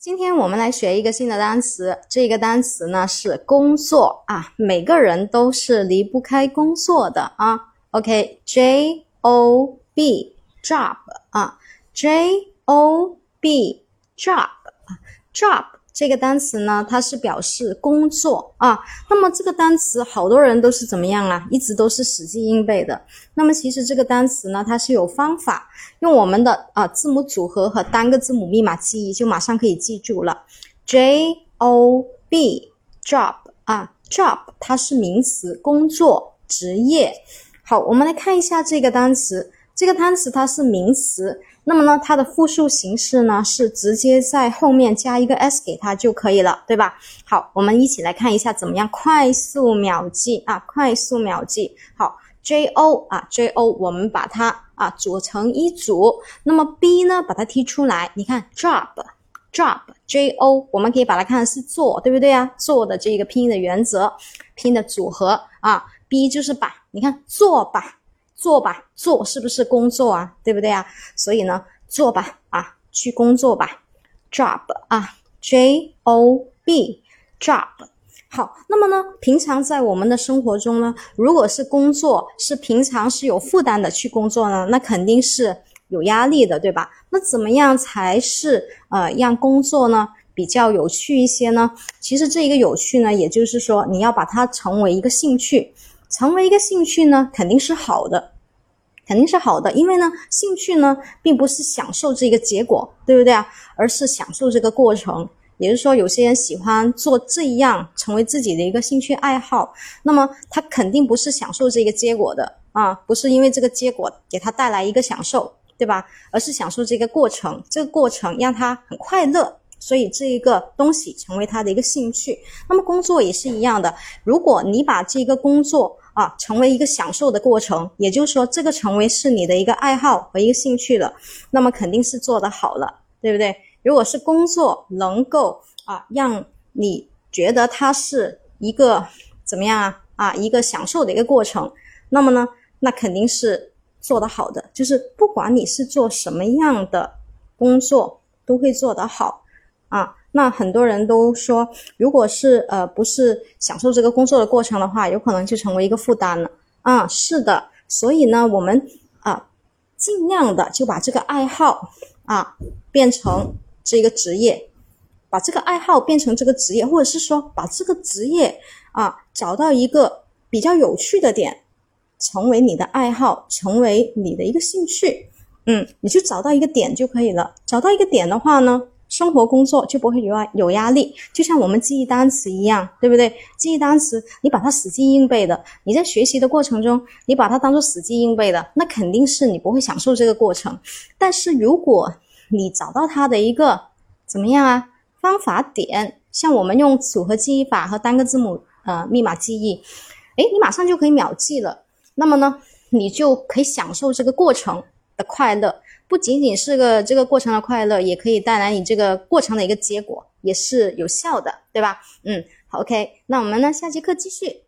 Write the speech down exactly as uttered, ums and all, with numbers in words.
今天我们来学一个新的单词，这个单词呢是工作啊，每个人都是离不开工作的啊。OK， J O B job 啊 ，J O B job job 这个单词呢，它是表示工作啊。那么这个单词好多人都是怎么样啊？一直都是死记硬背的。那么其实这个单词呢，它是有方法，用我们的啊、呃、字母组合和单个字母密码记忆，就马上可以记住了。J O B job 啊 ，job 它是名词，工作、职业。好，我们来看一下这个单词。这个单词它是名词，那么呢，它的复数形式呢是直接在后面加一个 s 给它就可以了，对吧？好，我们一起来看一下怎么样快速秒记啊，快速秒记。好 ，J O 啊 ，J O 我们把它啊组成一组，那么 B 呢把它踢出来，你看 job。job J O 我们可以把它看是做，对不对啊？做的这个拼音的原则，拼音的组合啊 ，B 就是把，你看做吧。做吧，做是不是工作啊？对不对啊？所以呢，做吧啊，去工作吧 ，job 啊 ，J O B job。好，那么呢，平常在我们的生活中呢，如果是工作是平常是有负担的去工作呢，那肯定是有压力的，对吧？那怎么样才是呃让工作呢比较有趣一些呢？其实这一个有趣呢，也就是说你要把它成为一个兴趣。成为一个兴趣呢，肯定是好的，肯定是好的，因为呢，兴趣呢，并不是享受这个结果，对不对啊？而是享受这个过程。也就是说，有些人喜欢做这一样，成为自己的一个兴趣爱好，那么他肯定不是享受这个结果的啊，不是因为这个结果给他带来一个享受，对吧？而是享受这个过程，这个过程让他很快乐。所以这一个东西成为他的一个兴趣，那么工作也是一样的。如果你把这个工作啊成为一个享受的过程，也就是说这个成为是你的一个爱好和一个兴趣了，那么肯定是做得好了，对不对？如果是工作能够啊让你觉得它是一个怎么样啊啊一个享受的一个过程，那么呢，那肯定是做得好的。就是不管你是做什么样的工作，都会做得好。啊，那很多人都说，如果是呃不是享受这个工作的过程的话，有可能就成为一个负担了。啊，是的，所以呢，我们啊尽量的就把这个爱好啊变成这个职业，把这个爱好变成这个职业，或者是说把这个职业啊找到一个比较有趣的点，成为你的爱好，成为你的一个兴趣。嗯，你就找到一个点就可以了。找到一个点的话呢，生活工作就不会有压力，就像我们记忆单词一样，对不对？记忆单词你把它死记硬背的，你在学习的过程中你把它当作死记硬背的，那肯定是你不会享受这个过程。但是如果你找到它的一个怎么样啊方法点，像我们用组合记忆法和单个字母呃密码记忆，诶，你马上就可以秒记了。那么呢，你就可以享受这个过程的快乐，不仅仅是个这个过程的快乐，也可以带来你这个过程的一个结果，也是有效的，对吧？嗯，好 ，OK， 那我们呢下节课继续。